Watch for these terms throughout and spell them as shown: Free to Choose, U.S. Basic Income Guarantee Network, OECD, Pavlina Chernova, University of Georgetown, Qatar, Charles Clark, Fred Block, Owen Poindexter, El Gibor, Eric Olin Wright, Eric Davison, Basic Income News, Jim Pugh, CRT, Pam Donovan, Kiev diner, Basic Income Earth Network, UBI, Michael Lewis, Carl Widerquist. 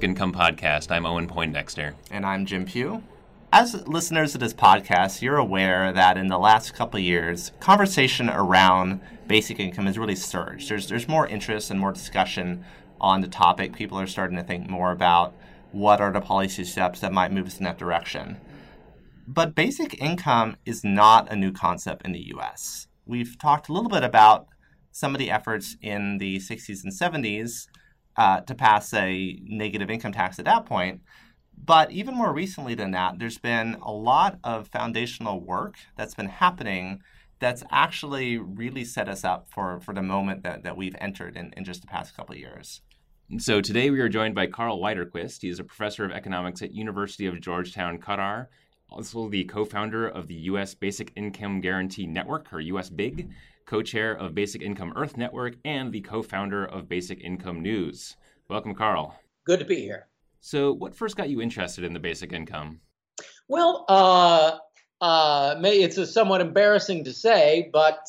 Basic Income Podcast. I'm Owen Poindexter. And I'm Jim Pugh. As listeners of this podcast, you're aware that in the last couple of years, conversation around basic income has really surged. There's more interest and more discussion on the topic. People are starting to think more about what are the policy steps that might move us in that direction. But basic income is not a new concept in the U.S. We've talked a little bit about some of the efforts in the 60s and 70s to pass a negative income tax at that point. But even more recently than that, there's been a lot of foundational work that's been happening that's actually really set us up for the moment that we've entered in just the past couple of years. So today we are joined by Carl Widerquist. He is a professor of economics at University of Georgetown, Qatar, also the co-founder of the U.S. Basic Income Guarantee Network, or U.S. BIG, co-chair of Basic Income Earth Network, and the co-founder of Basic Income News. Welcome, Carl. Good to be here. So what first got you interested in the basic income? Well, it's somewhat embarrassing to say, but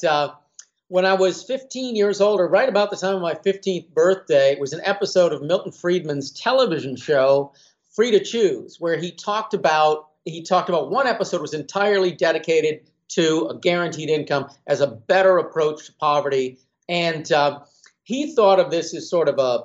when I was 15 years old, or right about the time of my 15th birthday, it was an episode of Milton Friedman's television show, Free to Choose, where he talked about one episode was entirely dedicated to a guaranteed income as a better approach to poverty. And he thought of this as sort of a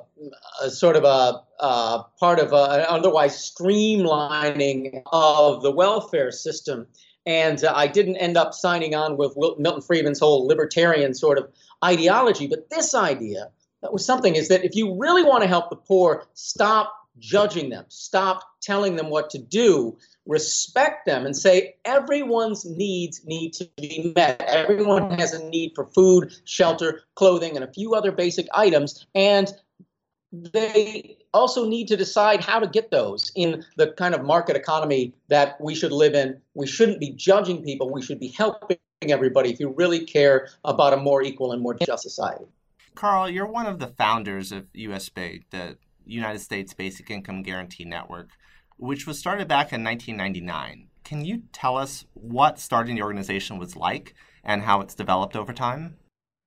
part of an otherwise streamlining of the welfare system. And I didn't end up signing on with Milton Friedman's whole libertarian sort of ideology. But this idea, that was something, is that if you really want to help the poor, stop judging them, stop telling them what to do, respect them and say everyone's needs need to be met. Everyone has a need for food, shelter, clothing, and a few other basic items. And they also need to decide how to get those in the kind of market economy that we should live in. We shouldn't be judging people. We should be helping everybody if you really care about a more equal and more just society. Carl, you're one of the founders of U.S. BIG, the United States Basic Income Guarantee Network, which was started back in 1999. Can you tell us what starting the organization was like and how it's developed over time?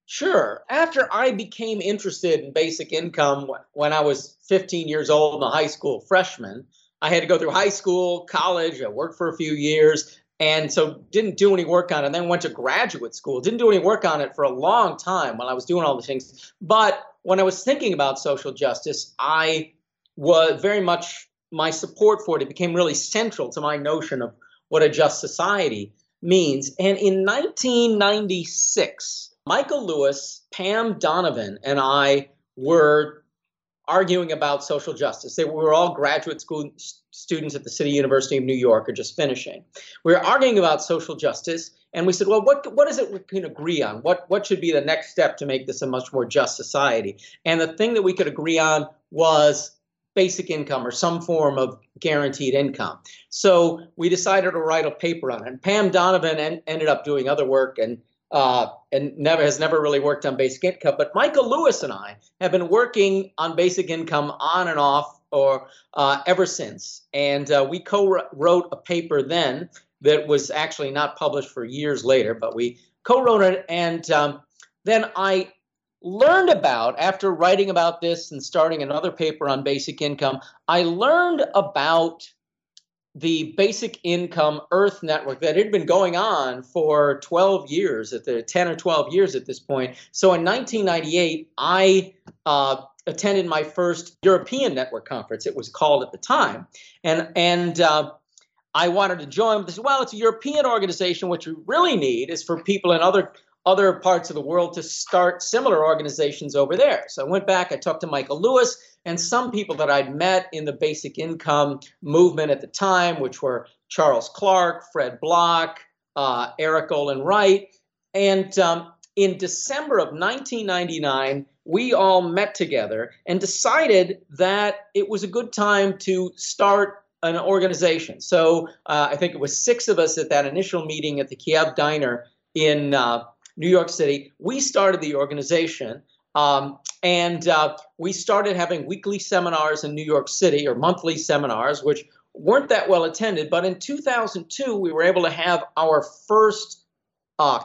Sure. After I became interested in basic income when I was 15 years old, I'm a high school freshman, I had to go through high school, college, I worked for a few years, and so didn't do any work on it, and then went to graduate school. Didn't do any work on it for a long time while I was doing all these things. But when I was thinking about social justice, I was very much, my support for it became really central to my notion of what a just society means. And in 1996, Michael Lewis, Pam Donovan, and I were arguing about social justice. We were all graduate school students at the City University of New York, or just finishing. We were arguing about social justice, and we said, well, what is it we can agree on? What should be the next step to make this a much more just society? And the thing that we could agree on was basic income or some form of guaranteed income. So we decided to write a paper on it. And Pam Donovan ended up doing other work and never really worked on basic income. But Michael Lewis and I have been working on basic income on and off or ever since. And we co-wrote a paper then that was actually not published for years later, but we co-wrote it. And then I learned about, after writing about this and starting another paper on basic income, I learned about the Basic Income Earth Network that had been going on for 10 or 12 years at this point. So in 1998, I attended my first European network conference, it was called at the time. And I wanted to join. But they said, well, it's a European organization. What you really need is for people in other parts of the world to start similar organizations over there. So I went back, I talked to Michael Lewis and some people that I'd met in the basic income movement at the time, which were Charles Clark, Fred Block, Eric Olin Wright. And in December of 1999, we all met together and decided that it was a good time to start an organization. So I think it was 6 of us at that initial meeting at the Kiev diner in New York City. We started the organization and we started having weekly seminars in New York City, or monthly seminars, which weren't that well attended. But in 2002, we were able to have our first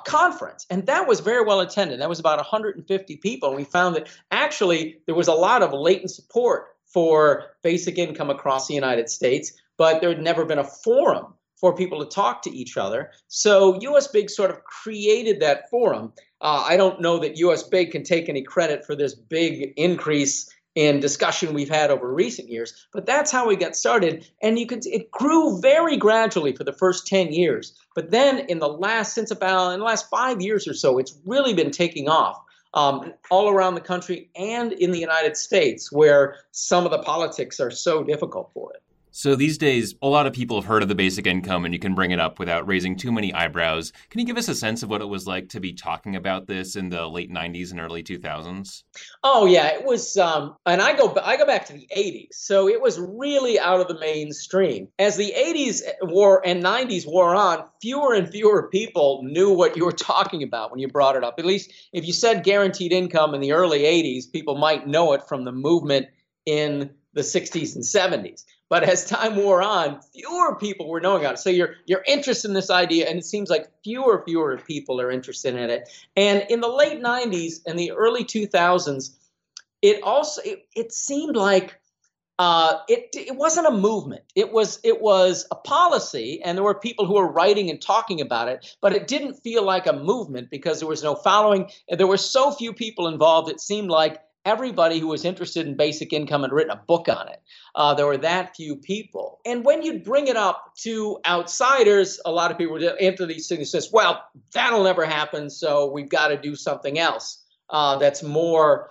conference, and that was very well attended. That was about 150 people. And we found that actually there was a lot of latent support for basic income across the United States, but there had never been a forum for people to talk to each other. So U.S. Big sort of created that forum. I don't know that U.S. Big can take any credit for this big increase in discussion we've had over recent years, but that's how we got started. And you can, it grew very gradually for the first 10 years. But then in the last, since about in the last 5 years or so, it's really been taking off all around the country and in the United States, where some of the politics are so difficult for it. So these days, a lot of people have heard of the basic income, and you can bring it up without raising too many eyebrows. Can you give us a sense of what it was like to be talking about this in the late 90s and early 2000s? Oh, yeah, it was, and I go back to the 80s, so it was really out of the mainstream. As the 80s wore and 90s wore on, fewer and fewer people knew what you were talking about when you brought it up. At least if you said guaranteed income in the early 80s, people might know it from the movement in the 60s and 70s. But as time wore on, fewer people were knowing about it. So you're interested in this idea, and it seems like fewer people are interested in it. And in the late 90s and the early 2000s, it seemed like it wasn't a movement. It was a policy, and there were people who were writing and talking about it, but it didn't feel like a movement because there was no following, and there were so few people involved. It seemed like everybody who was interested in basic income had written a book on it. There were that few people. And when you'd bring it up to outsiders, a lot of people would enter these things and say, well, that'll never happen, so we've got to do something else that's more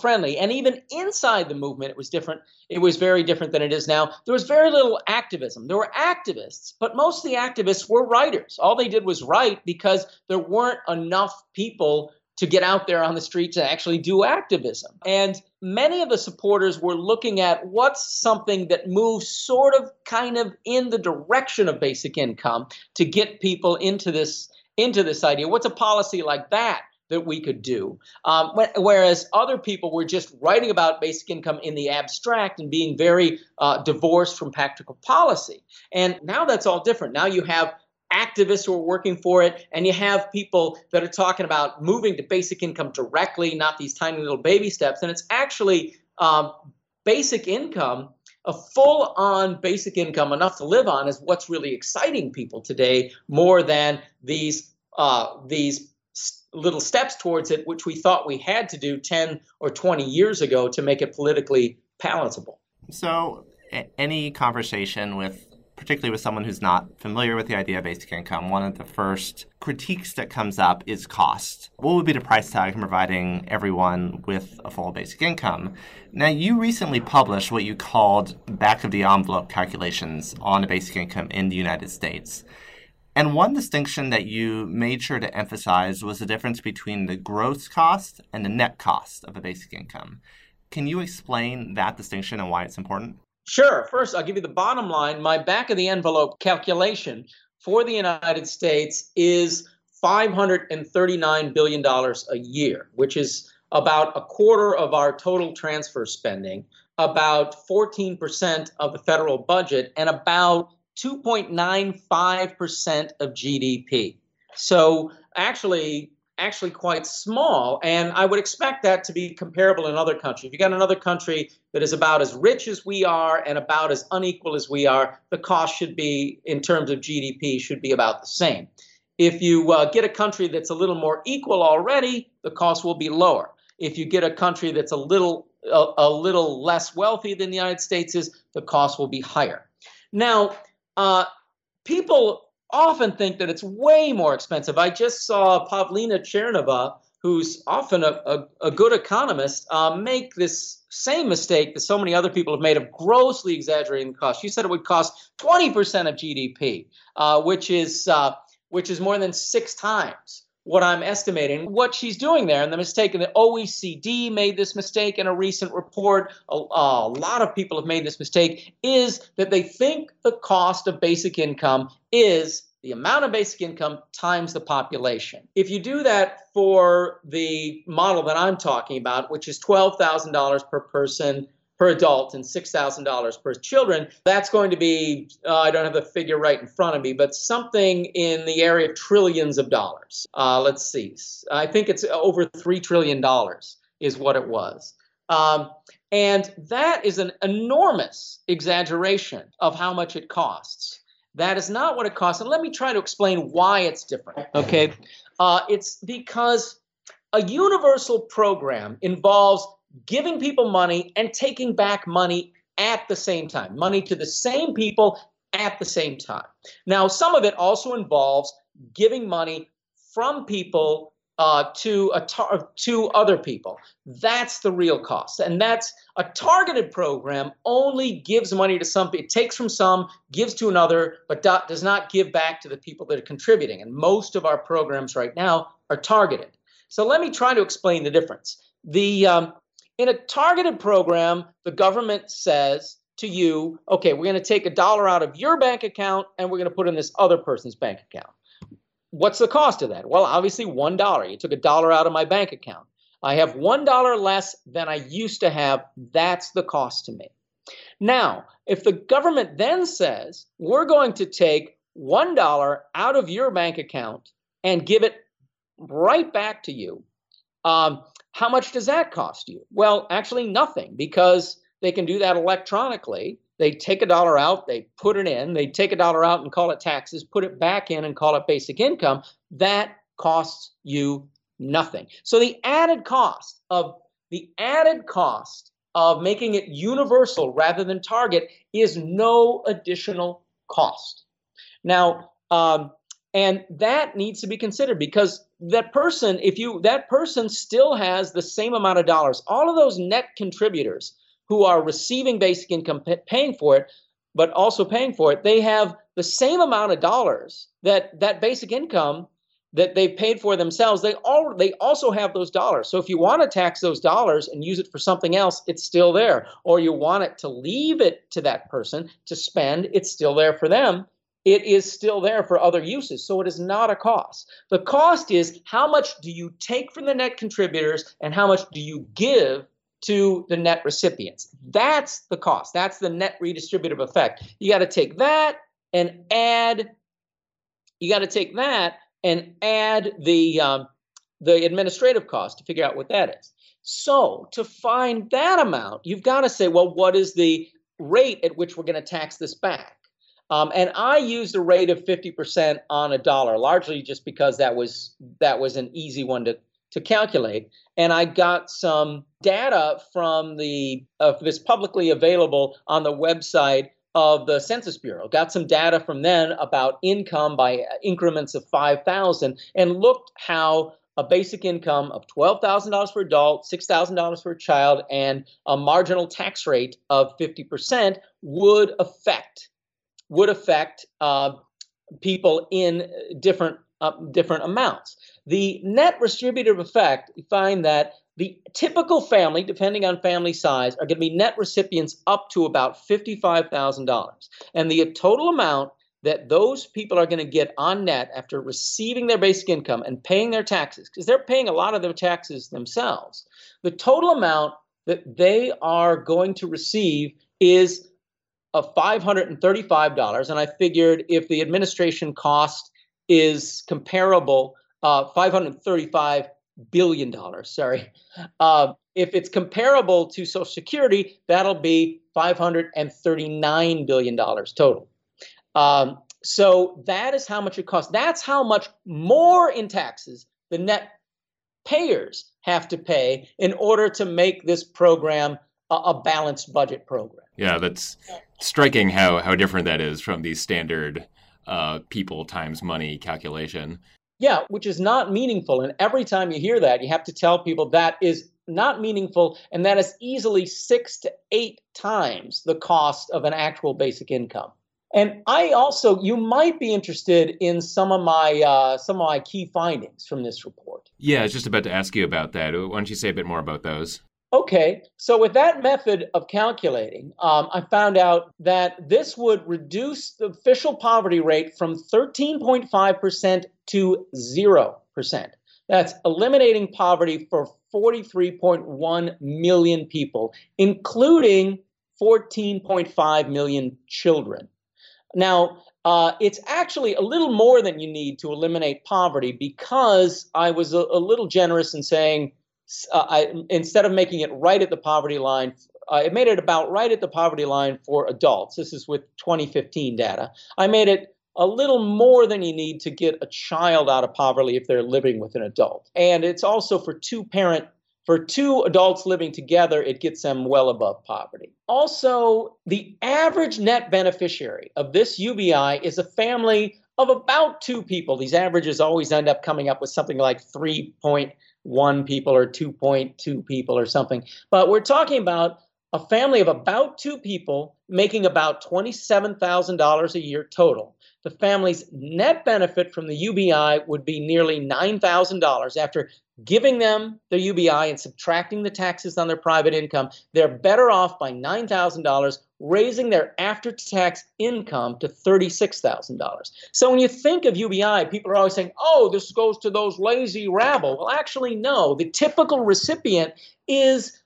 friendly. And even inside the movement, it was different. It was very different than it is now. There was very little activism. There were activists, but most of the activists were writers. All they did was write because there weren't enough people to get out there on the streets and actually do activism. And many of the supporters were looking at what's something that moves sort of kind of in the direction of basic income to get people into this idea. What's a policy like that we could do? Whereas other people were just writing about basic income in the abstract and being very divorced from practical policy. And now that's all different. Now you have activists who are working for it, and you have people that are talking about moving to basic income directly, not these tiny little baby steps. And it's actually basic income, a full-on basic income, enough to live on, is what's really exciting people today, more than these little steps towards it, which we thought we had to do 10 or 20 years ago to make it politically palatable. So any conversation with, particularly with someone who's not familiar with the idea of basic income, one of the first critiques that comes up is cost. What would be the price tag in providing everyone with a full basic income? Now, you recently published what you called back-of-the-envelope calculations on a basic income in the United States. And one distinction that you made sure to emphasize was the difference between the gross cost and the net cost of a basic income. Can you explain that distinction and why it's important? Sure. First, I'll give you the bottom line. My back-of-the-envelope calculation for the United States is $539 billion a year, which is about a quarter of our total transfer spending, about 14% of the federal budget, and about 2.95% of GDP. So actually quite small, and I would expect that to be comparable in other countries. If you got another country that is about as rich as we are and about as unequal as we are, the cost should be, in terms of GDP, should be about the same. If you get a country that's a little more equal already, the cost will be lower. If you get a country that's a little less wealthy than the United States is, the cost will be higher. Now, people often think that it's way more expensive. I just saw Pavlina Chernova, who's often a good economist, make this same mistake that so many other people have made of grossly exaggerating the cost. She said it would cost 20% of GDP, which is more than 6 times what I'm estimating. What she's doing there, and the mistake, and the OECD made this mistake in a recent report, a lot of people have made this mistake, is that they think the cost of basic income is the amount of basic income times the population. If you do that for the model that I'm talking about, which is $12,000 per person, per adult, and $6,000 per children, that's going to be, I don't have the figure right in front of me, but something in the area of trillions of dollars. Let's see. I think it's over $3 trillion is what it was. And that is an enormous exaggeration of how much it costs. That is not what it costs. And let me try to explain why it's different, okay? It's because a universal program involves giving people money and taking back money at the same time, money to the same people at the same time. Now, some of it also involves giving money from people to other people. That's the real cost. And that's a targeted program only gives money to some, it takes from some, gives to another, but does not give back to the people that are contributing. And most of our programs right now are targeted. So let me try to explain the difference. In a targeted program, the government says to you, okay, we're going to take $1 out of your bank account and we're going to put in this other person's bank account. What's the cost of that? Well, obviously $1. You took $1 out of my bank account. I have $1 less than I used to have. That's the cost to me. Now, if the government then says, we're going to take $1 out of your bank account and give it right back to you, how much does that cost you? Well, actually nothing, because they can do that electronically. They take $1 out, they put it in, they take $1 out and call it taxes, put it back in and call it basic income. That costs you nothing. So the added cost of making it universal rather than target is no additional cost. Now, and that needs to be considered, because that person still has the same amount of dollars. All of those net contributors who are receiving basic income, paying for it, but also paying for it, they have the same amount of dollars that basic income that they paid for themselves. They also have those dollars. So if you want to tax those dollars and use it for something else, it's still there. Or you want it to leave it to that person to spend, it's still there for them. It is still there for other uses, so it is not a cost. The cost is how much do you take from the net contributors and how much do you give to the net recipients. That's the cost. That's the net redistributive effect. You got to take that and add the administrative cost to figure out what that is. So to find that amount, you've got to say, well, what is the rate at which we're going to tax this back? And I used a rate of 50% on $1, largely just because that was an easy one to calculate. And I got some data from this publicly available on the website of the Census Bureau. Got some data from them about income by increments of 5,000 and looked how a basic income of $12,000 for adult, $6,000 for a child, and a marginal tax rate of 50% would affect people in different amounts. The net redistributive effect, you find that the typical family, depending on family size, are going to be net recipients up to about $55,000. And the total amount that those people are going to get on net after receiving their basic income and paying their taxes, because they're paying a lot of their taxes themselves, the total amount that they are going to receive is of $535, and I figured if the administration cost is comparable, $535 billion, if it's comparable to Social Security, that'll be $539 billion total. So that is how much it costs. That's how much more in taxes the net payers have to pay in order to make this program a balanced budget program. Yeah, that's striking how different that is from the standard people times money calculation. Yeah, which is not meaningful. And every time you hear that, you have to tell people that is not meaningful, and that is easily 6 to 8 times the cost of an actual basic income. And I also, you might be interested in some of my key findings from this report. Yeah, I was just about to ask you about that. Why don't you say a bit more about those? Okay, so with that method of calculating, I found out that this would reduce the official poverty rate from 13.5% to 0%. That's eliminating poverty for 43.1 million people, including 14.5 million children. Now, it's actually a little more than you need to eliminate poverty, because I was a little generous in saying instead of making it right at the poverty line, it made it about right at the poverty line for adults. This is with 2015 data. I made it a little more than you need to get a child out of poverty if they're living with an adult. And it's also for two adults living together, it gets them well above poverty. Also, the average net beneficiary of this UBI is a family of about two people. These averages always end up coming up with something like 3.1 people or 2.2 people or something. But we're talking about a family of about two people making about $27,000 a year total. The family's net benefit from the UBI would be nearly $9,000. After giving them the UBI and subtracting the taxes on their private income, they're better off by $9,000, raising their after-tax income to $36,000. So when you think of UBI, people are always saying, oh, this goes to those lazy rabble. Well, actually, no. The typical recipient is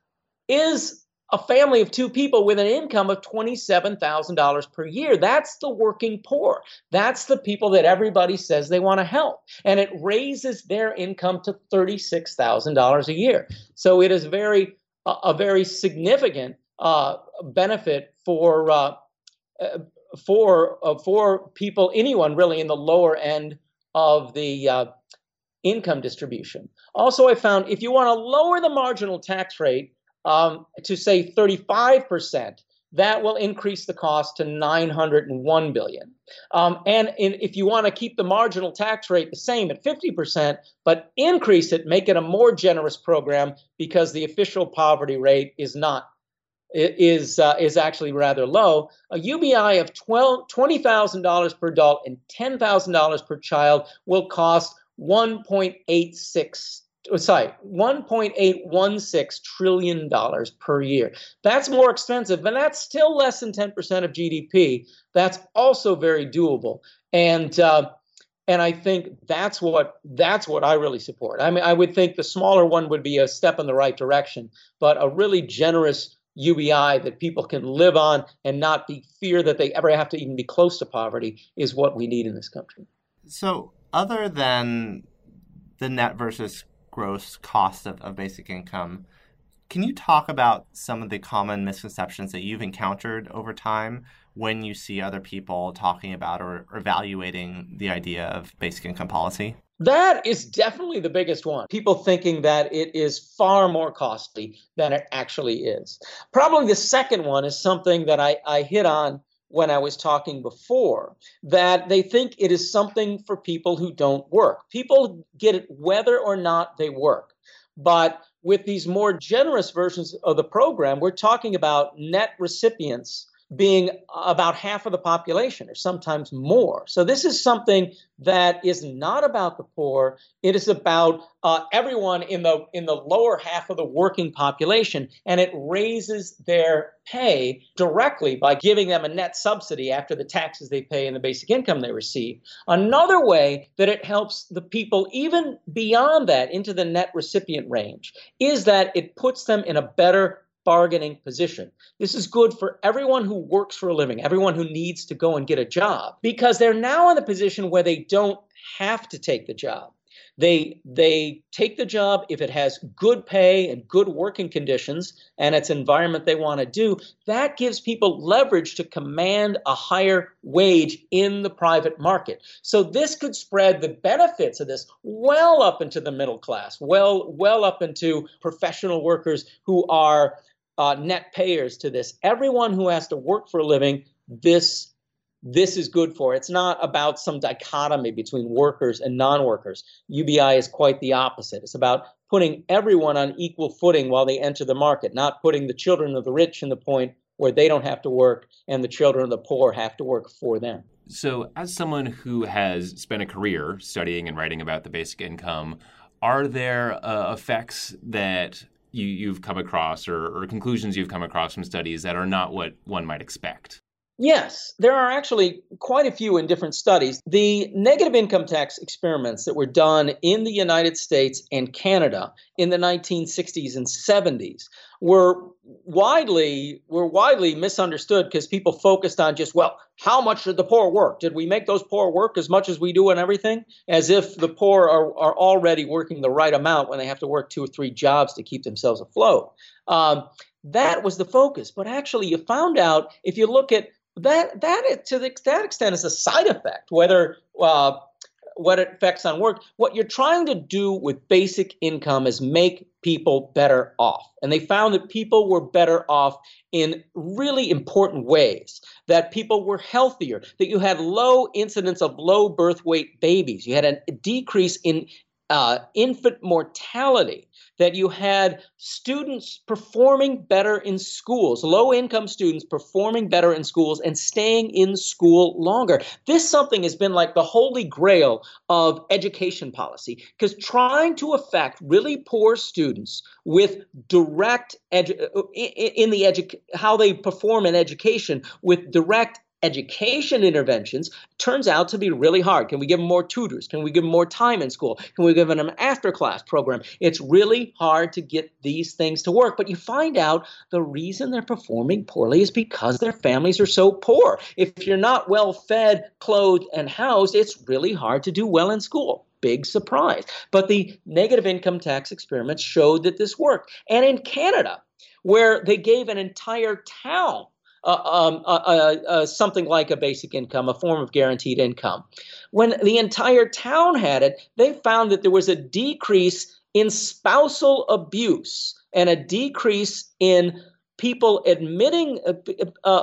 a family of two people with an income of $27,000 per year. That's the working poor. That's the people that everybody says they want to help. And it raises their income to $36,000 a year. So it is a very significant benefit for people, anyone really in the lower end of the income distribution. Also, I found if you want to lower the marginal tax rate, to say 35%, that will increase the cost to $901 billion. If you want to keep the marginal tax rate the same at 50%, but increase it, make it a more generous program because the official poverty rate is actually rather low. A UBI of $20,000 per adult and $10,000 per child will cost $1.816 trillion per year. That's more expensive, but that's still less than 10% of GDP. That's also very doable. And I think that's what I really support. I mean, I would think the smaller one would be a step in the right direction, but a really generous UBI that people can live on and not be fear that they ever have to even be close to poverty is what we need in this country. So other than the net versus gross cost of basic income, can you talk about some of the common misconceptions that you've encountered over time when you see other people talking about or evaluating the idea of basic income policy? That is definitely the biggest one. People thinking that it is far more costly than it actually is. Probably the second one is something that I hit on when I was talking before, that they think it is something for people who don't work. People get it whether or not they work. But with these more generous versions of the program, we're talking about net recipients being about half of the population or sometimes more. So this is something that is not about the poor. It is about everyone in the lower half of the working population, and it raises their pay directly by giving them a net subsidy after the taxes they pay and the basic income they receive. Another way that it helps the people even beyond that into the net recipient range is that it puts them in a better bargaining position. This is good for everyone who works for a living, everyone who needs to go and get a job, because they're now in the position where they don't have to take the job. They take the job if it has good pay and good working conditions and it's an environment they want to do. That gives people leverage to command a higher wage in the private market. So this could spread the benefits of this well up into the middle class, well up into professional workers who are net payers to this. Everyone who has to work for a living, this is good for. It's not about some dichotomy between workers and non-workers. UBI is quite the opposite. It's about putting everyone on equal footing while they enter the market, not putting the children of the rich in the point where they don't have to work and the children of the poor have to work for them. So as someone who has spent a career studying and writing about the basic income, are there effects that you've come across or conclusions you've come across from studies that are not what one might expect? Yes, there are actually quite a few in different studies. The negative income tax experiments that were done in the United States and Canada in the 1960s and 70s were widely misunderstood because people focused on just, well, how much did the poor work? Did we make those poor work as much as we do on everything? As if the poor are already working the right amount when they have to work 2 or 3 jobs to keep themselves afloat. That was the focus. But actually, you found out, if you look at that to that extent is a side effect, whether what it affects on work. What you're trying to do with basic income is make people better off. And they found that people were better off in really important ways, that people were healthier, that you had low incidence of low birth weight babies. You had a decrease in infant mortality, that you had students performing better in schools, low-income students performing better in schools and staying in school longer. This something has been like the holy grail of education policy, because trying to affect really poor students with direct how they perform in education with direct education interventions turns out to be really hard. Can we give them more tutors? Can we give them more time in school? Can we give them an after-class program? It's really hard to get these things to work. But you find out the reason they're performing poorly is because their families are so poor. If you're not well-fed, clothed, and housed, it's really hard to do well in school. Big surprise. But the negative income tax experiments showed that this worked. And in Canada, where they gave an entire town something like a basic income, a form of guaranteed income. When the entire town had it, they found that there was a decrease in spousal abuse and a decrease in people admitting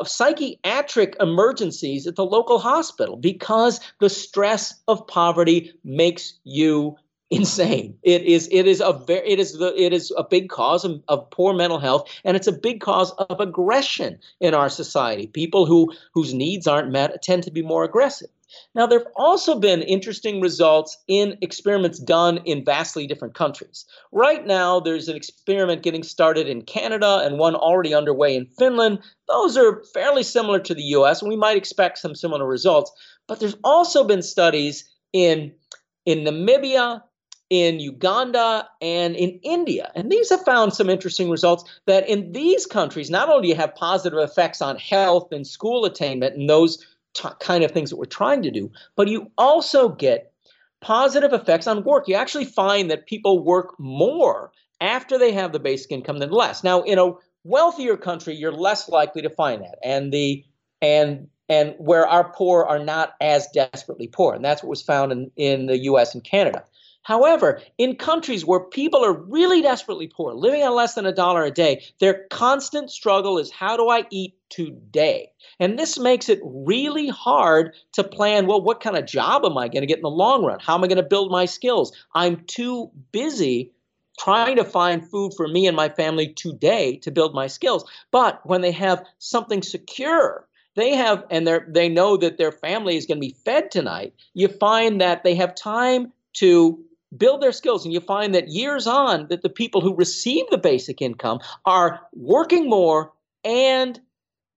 psychiatric emergencies at the local hospital, because the stress of poverty makes you insane. It is a big cause of poor mental health, and it's a big cause of aggression in our society. People whose needs aren't met tend to be more aggressive. Now, there have also been interesting results in experiments done in vastly different countries. Right now, there's an experiment getting started in Canada and one already underway in Finland. Those are fairly similar to the U.S., and we might expect some similar results. But there's also been studies in Namibia, in Uganda, and in India. And these have found some interesting results, that in these countries, not only do you have positive effects on health and school attainment and those kind of things that we're trying to do, but you also get positive effects on work. You actually find that people work more after they have the basic income than less. Now, in a wealthier country, you're less likely to find that. And where our poor are not as desperately poor. And that's what was found in the U.S. and Canada. However, in countries where people are really desperately poor, living on less than $1 a day, their constant struggle is, how do I eat today? And this makes it really hard to plan, well, what kind of job am I going to get in the long run? How am I going to build my skills? I'm too busy trying to find food for me and my family today to build my skills. But when they have something secure, they know that their family is going to be fed tonight, you find that they have time to build their skills. And you find that years on, that the people who receive the basic income are working more and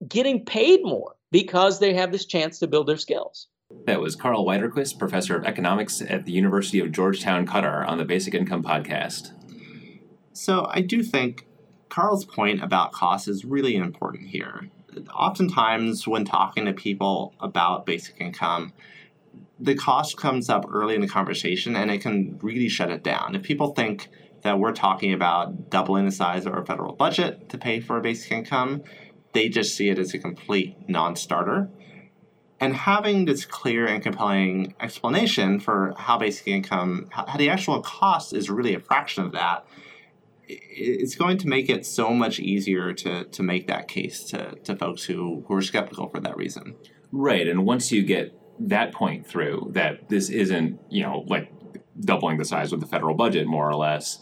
getting paid more because they have this chance to build their skills. That was Carl Widerquist, professor of economics at the University of Georgetown, Qatar, on the Basic Income podcast. So I do think Carl's point about cost is really important here. Oftentimes when talking to people about basic income, the cost comes up early in the conversation and it can really shut it down. If people think that we're talking about doubling the size of our federal budget to pay for a basic income, they just see it as a complete non-starter. And having this clear and compelling explanation for how basic income, how the actual cost is really a fraction of that, it's going to make it so much easier to make that case to folks who are skeptical for that reason. Right, and once you get that point through, that this isn't, like doubling the size of the federal budget, more or less,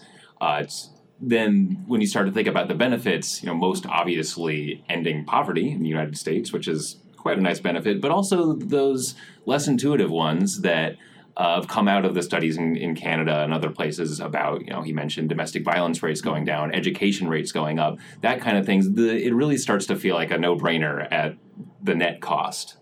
then when you start to think about the benefits, most obviously ending poverty in the United States, which is quite a nice benefit, but also those less intuitive ones that have come out of the studies in Canada and other places about, he mentioned domestic violence rates going down, education rates going up, that kind of things. It really starts to feel like a no-brainer at the net cost.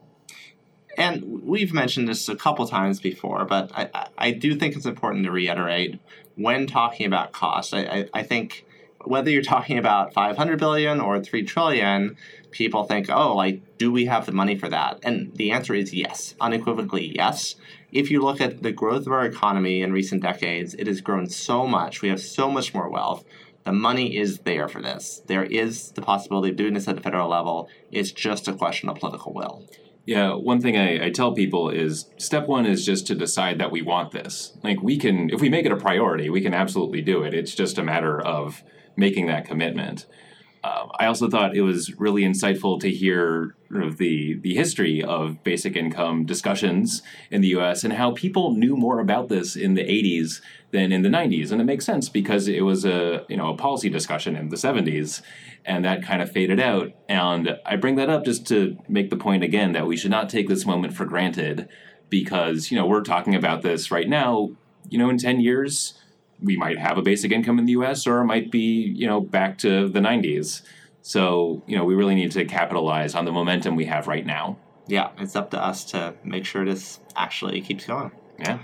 And we've mentioned this a couple times before, but I do think it's important to reiterate when talking about cost. I think whether you're talking about $500 billion or $3 trillion, people think, oh, like, do we have the money for that? And the answer is yes, unequivocally yes. If you look at the growth of our economy in recent decades, it has grown so much. We have so much more wealth. The money is there for this. There is the possibility of doing this at the federal level. It's just a question of political will. Yeah, one thing I tell people is step one is just to decide that we want this. Like, we can, if we make it a priority, we can absolutely do it. It's just a matter of making that commitment. I also thought it was really insightful to hear sort of the history of basic income discussions in the U.S. and how people knew more about this in the 80s than in the 90s. And it makes sense because it was a policy discussion in the 70s, and that kind of faded out. And I bring that up just to make the point again that we should not take this moment for granted because, you know, we're talking about this right now. You know, in 10 years, we might have a basic income in the U.S. or it might be, you know, back to the 90s. So, you know, we really need to capitalize on the momentum we have right now. Yeah, it's up to us to make sure this actually keeps going. Yeah.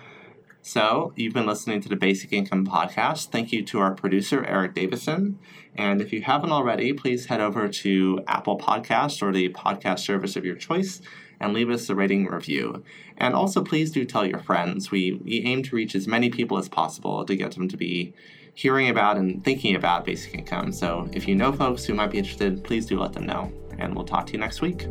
So you've been listening to the Basic Income Podcast. Thank you to our producer, Eric Davison. And if you haven't already, please head over to Apple Podcasts or the podcast service of your choice and leave us a rating review. And also, please do tell your friends. We aim to reach as many people as possible to get them to be hearing about and thinking about basic income. So if you know folks who might be interested, please do let them know. And we'll talk to you next week.